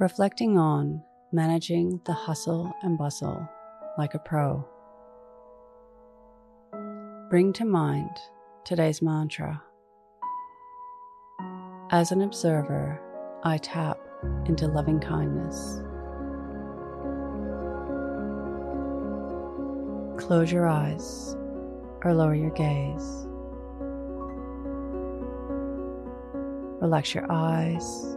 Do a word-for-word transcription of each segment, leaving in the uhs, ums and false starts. reflecting on managing the hustle and bustle like a pro. Bring to mind today's mantra. As an observer, I tap into loving kindness. Close your eyes or lower your gaze. Relax your eyes,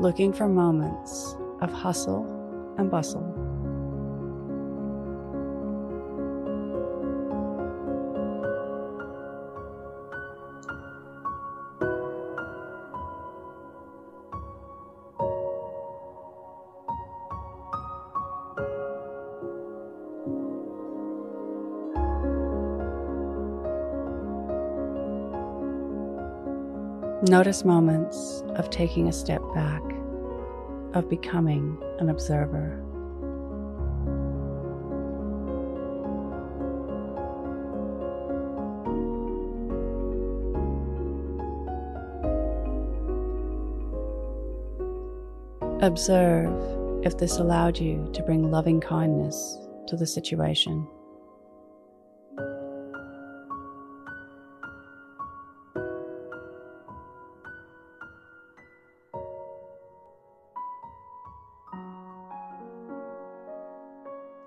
looking for moments of hustle and bustle. Notice moments of taking a step back, of becoming an observer. Observe if this allowed you to bring loving kindness to the situation.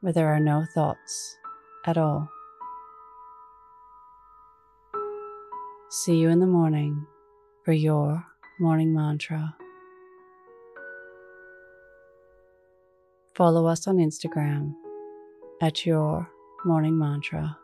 where there are no thoughts at all. See you in the morning for your morning mantra. Follow us on Instagram at Your Morning Mantra.